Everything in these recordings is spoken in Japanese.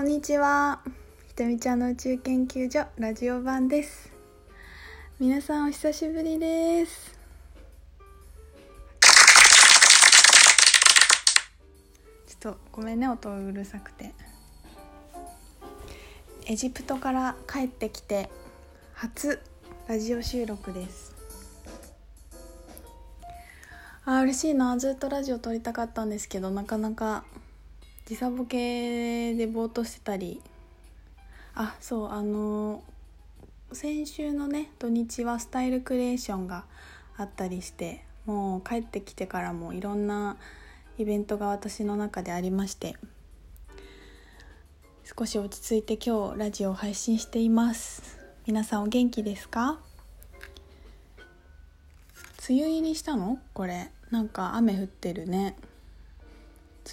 こんにちは、ひとみちゃんの宇宙研究所ラジオ版です。皆さんお久しぶりです。ちょっとごめんね、音うるさくて。エジプトから帰ってきて初ラジオ収録です。嬉しいな。ずっとラジオ撮りたかったんですけど、なかなか時差ボケでぼーっとしてたり、先週のね土日はスタイルクリエーションがあったりして、もう帰ってきてからもいろんなイベントが私の中でありまして、少し落ち着いて今日ラジオを配信しています。皆さんお元気ですか？梅雨入りしたの？これなんか雨降ってるね。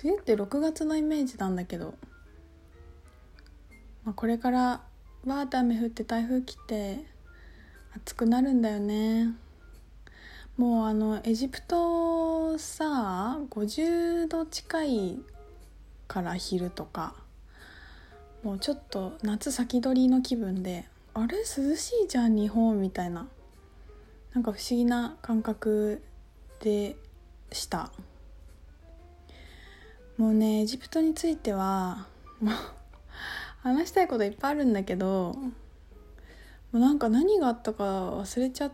梅雨って6月のイメージなんだけど、これからわーって雨降って台風来て暑くなるんだよね。もうエジプトさ50度近いから昼とか、もうちょっと夏先取りの気分で、あれ涼しいじゃん日本みたいな、なんか不思議な感覚でした。もうね、エジプトについてはもう話したいこといっぱいあるんだけど、もうなんか何があったか忘れちゃっ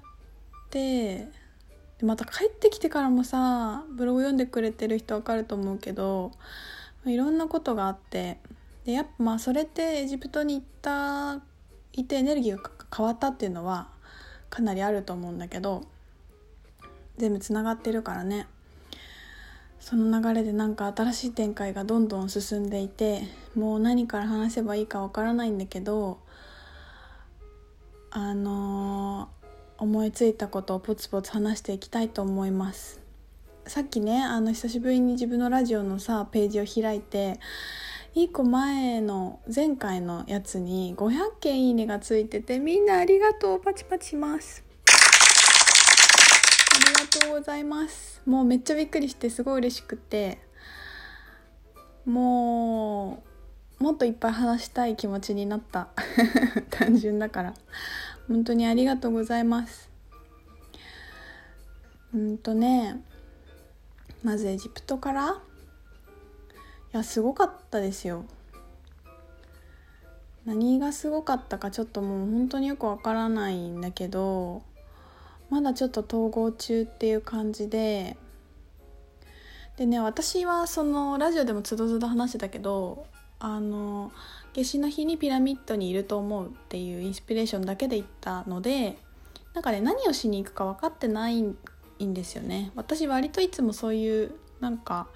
て、また帰ってきてからもさ、ブログ読んでくれてる人分かると思うけど、いろんなことがあって、でやっぱそれってエジプトに行ってエネルギーが変わったっていうのはかなりあると思うんだけど、全部つながってるからね。その流れでなんか新しい展開がどんどん進んでいて、もう何から話せばいいかわからないんだけど、思いついたことをポツポツ話していきたいと思います。さっきね、久しぶりに自分のラジオのさページを開いて、1個前の前回のやつに500件いいねがついてて、みんなありがとう、パチパチします、ありがとうございます。もうめっちゃびっくりして、すごい嬉しくて、もっといっぱい話したい気持ちになった単純だから本当にありがとうございます。まずエジプトから、いやすごかったですよ。何がすごかったかちょっともう本当によくわからないんだけど、まだちょっと統合中っていう感じで、でね、私はそのラジオでもつどつど話してたけど、夏至の日にピラミッドにいると思うっていうインスピレーションだけで行ったので、なんかね何をしに行くか分かってないんですよね。私割といつもそういうなんか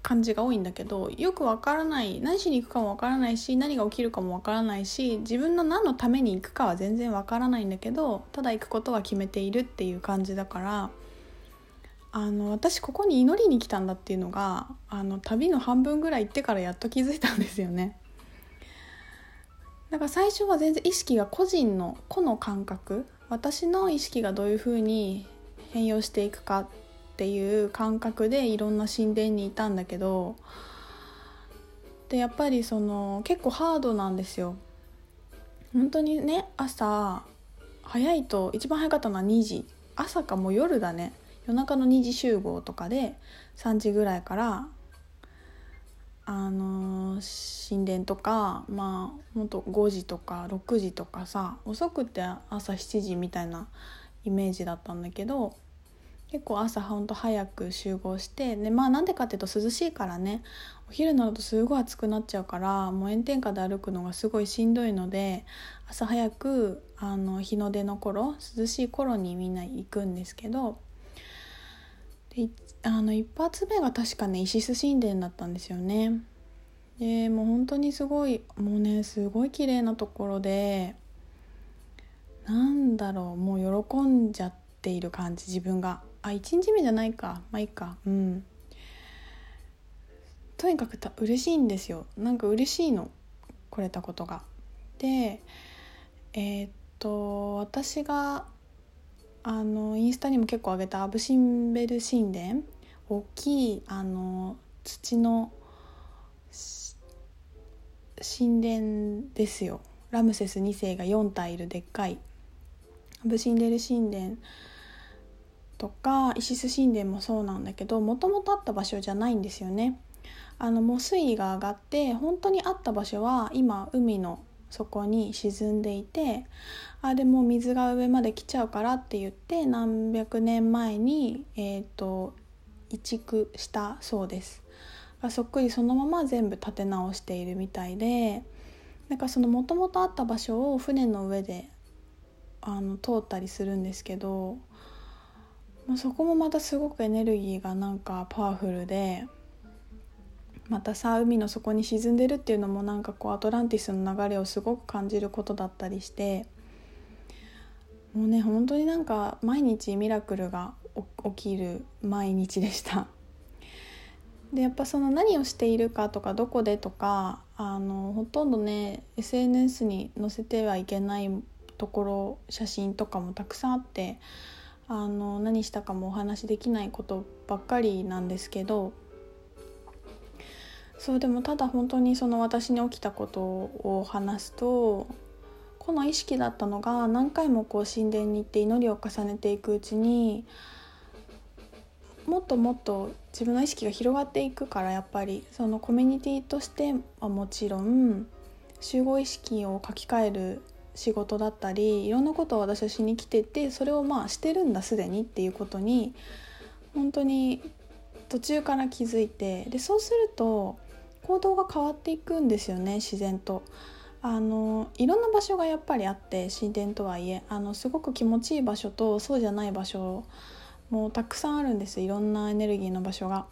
感じが多いんだけど、よく分からない、何しに行くかも分からないし、何が起きるかも分からないし、自分の何のために行くかは全然分からないんだけど、ただ行くことは決めているっていう感じだから、私ここに祈りに来たんだっていうのが、旅の半分ぐらい行ってからやっと気づいたんですよね。だから最初は全然意識が個人の個の感覚、私の意識がどういう風に変容していくかっていう感覚でいろんな神殿にいたんだけど、でやっぱりその結構ハードなんですよ。本当にね、朝早いと一番早かったのは2時、朝かもう夜だね、夜中の2時集合とかで3時ぐらいから神殿とか、もっと5時とか6時とかさ、遅くて朝7時みたいなイメージだったんだけど、結構朝ほんと早く集合して、でなんでかっていうと涼しいからね、お昼になるとすごい暑くなっちゃうから、もう炎天下で歩くのがすごいしんどいので、朝早く日の出の頃、涼しい頃にみんな行くんですけど、で一発目が確かねイシス神殿だったんですよね。でもう本当にすごい、もうねすごい綺麗なところで、もう喜んじゃっている感じ、自分が。1日目じゃないか、まあいいか、うん。とにかく嬉しいんですよ。なんか嬉しいの、来れたことが。で私がインスタにも結構上げたアブ・シンベル神殿、大きい土の神殿ですよ。ラムセス2世が4体いるでっかいアブシンデル神殿とかイシス神殿もそうなんだけど、もともとあった場所じゃないんですよね。もう水位が上がって本当にあった場所は今海の底に沈んでいて、でも水が上まで来ちゃうからって言って何百年前に、移築したそうです。そっくりそのまま全部建て直しているみたいで、なんかそのもともとあった場所を船の上で通ったりするんですけど、そこもまたすごくエネルギーがなんかパワフルで、またさ海の底に沈んでるっていうのもなんかこうアトランティスの流れをすごく感じることだったりして、もうね本当になんか毎日ミラクルが起きる毎日でした。でやっぱその何をしているかとかどこでとかほとんどね SNS に載せてはいけないところ写真とかもたくさんあって、何したかもお話できないことばっかりなんですけど、そうでもただ本当にその私に起きたことを話すと、この意識だったのが何回もこう神殿に行って祈りを重ねていくうちにもっともっと自分の意識が広がっていくから、やっぱりそのコミュニティとしてはもちろん集合意識を書き換える仕事だったりいろんなことを私はしに来てて、それをしてるんだすでにっていうことに本当に途中から気づいて、でそうすると行動が変わっていくんですよね、自然と。いろんな場所がやっぱりあって、神殿とはいえすごく気持ちいい場所とそうじゃない場所もうたくさんあるんです。いろんなエネルギーの場所が。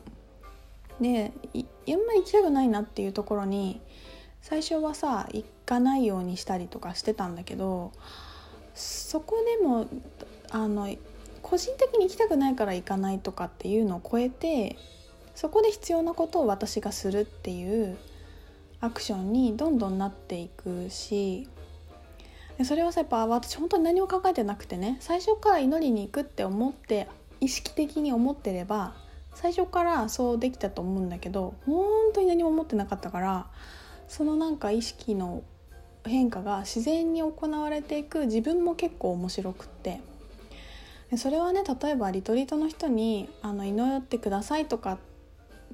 であんまり行きたくないなっていうところに最初はさ行かないようにしたりとかしてたんだけど、そこでも個人的に行きたくないから行かないとかっていうのを超えて、そこで必要なことを私がするっていうアクションにどんどんなっていくし、それはさやっぱ私本当に何も考えてなくてね、最初から祈りに行くって思って意識的に思ってれば最初からそうできたと思うんだけど、本当に何も思ってなかったから、そのなんか意識の変化が自然に行われていく自分も結構面白くって、それはね例えばリトリートの人に祈ってくださいとか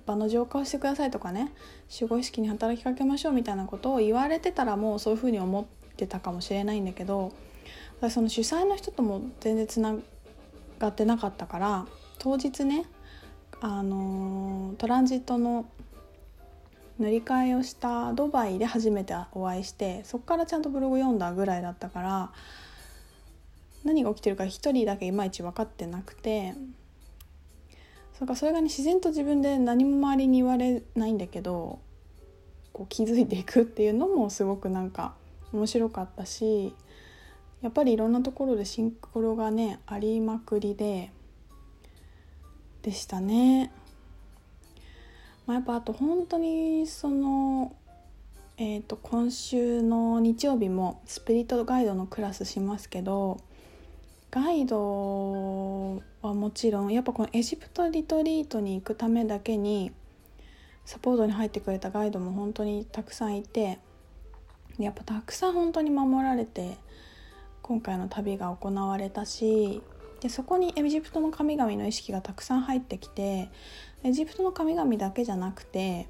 場の浄化をしてくださいとかね、集合意識に働きかけましょうみたいなことを言われてたらもうそういうふうに思ってたかもしれないんだけど、その主催の人とも全然つながってなかったから、当日ねトランジットの塗り替えをしたドバイで初めてお会いして、そこからちゃんとブログ読んだぐらいだったから、何が起きてるか一人だけいまいち分かってなくて、それがね自然と自分で何も周りに言われないんだけどこう気づいていくっていうのもすごくなんか面白かったし、やっぱりいろんなところでシンクロがねありまくりでしたね。やっぱあと本当にその、今週の日曜日もスピリットガイドのクラスしますけど、ガイドはもちろんやっぱこのエジプトリトリートに行くためだけにサポートに入ってくれたガイドも本当にたくさんいて、やっぱたくさん本当に守られて今回の旅が行われたし、でそこにエジプトの神々の意識がたくさん入ってきて、エジプトの神々だけじゃなくて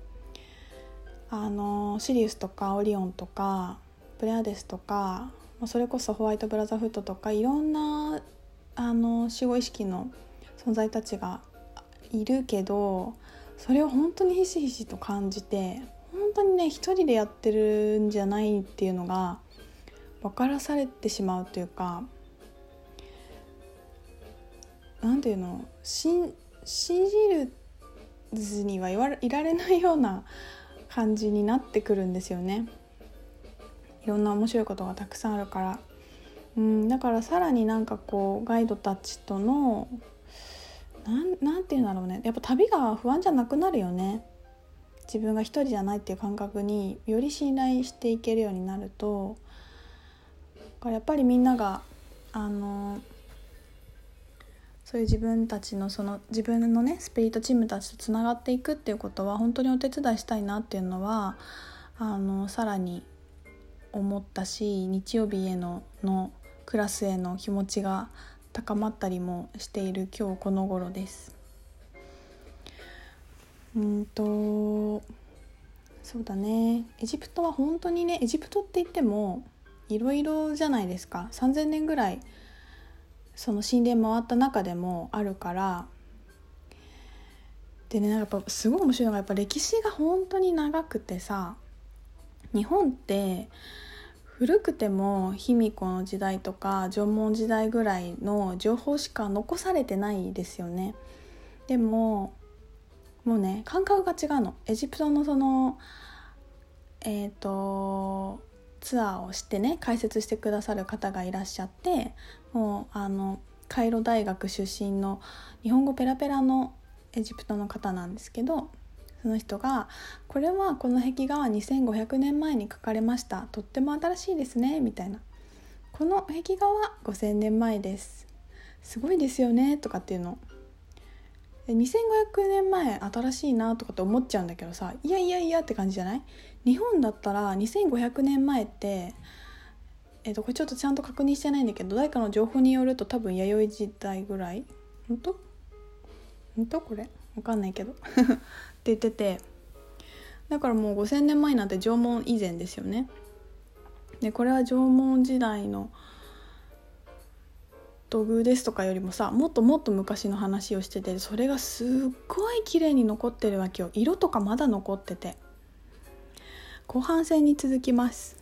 シリウスとかオリオンとかプレアデスとか、それこそホワイトブラザーフットとかいろんな守護意識の存在たちがいるけど、それを本当にひしひしと感じて、本当にね一人でやってるんじゃないっていうのが分からされてしまうというか、なんていうの、信じるずにはいられないような感じになってくるんですよね。いろんな面白いことがたくさんあるから、だからさらになんかこうガイドたちとのなんていうんだろうね、やっぱ旅が不安じゃなくなるよね。自分が一人じゃないっていう感覚により信頼していけるようになると、だからやっぱりみんながそういう自分たちの自分のねスピリットチームたちとつながっていくっていうことは本当にお手伝いしたいなっていうのはさらに思ったし、日曜日へのクラスへの気持ちが高まったりもしている今日この頃です。そうだね、エジプトは本当にね、エジプトって言ってもいろいろじゃないですか。3000年ぐらいその神殿回った中でもあるから。でね、なんかやっぱすごい面白いのが、やっぱ歴史が本当に長くてさ、日本って古くても卑弥呼の時代とか縄文時代ぐらいの情報しか残されてないですよね。でももうね、感覚が違うの。エジプトのそのツアーをしてね、解説してくださる方がいらっしゃって、もうカイロ大学出身の日本語ペラペラのエジプトの方なんですけど、その人がこれはこの壁画は2500年前に描かれました、とっても新しいですね、みたいな。この壁画は5000年前です、すごいですよね、とかっていうの。2500年前新しいなとかって思っちゃうんだけどさ、いやいやいやって感じじゃない？日本だったら2500年前って、これちょっとちゃんと確認してないんだけど、誰かの情報によると多分弥生時代ぐらい、本当これわかんないけどって言ってて、だからもう5000年前なんて縄文以前ですよね。でこれは縄文時代の土偶ですとかよりもさ、もっともっと昔の話をしてて、それがすっごい綺麗に残ってるわけよ。色とかまだ残ってて。後半戦に続きます。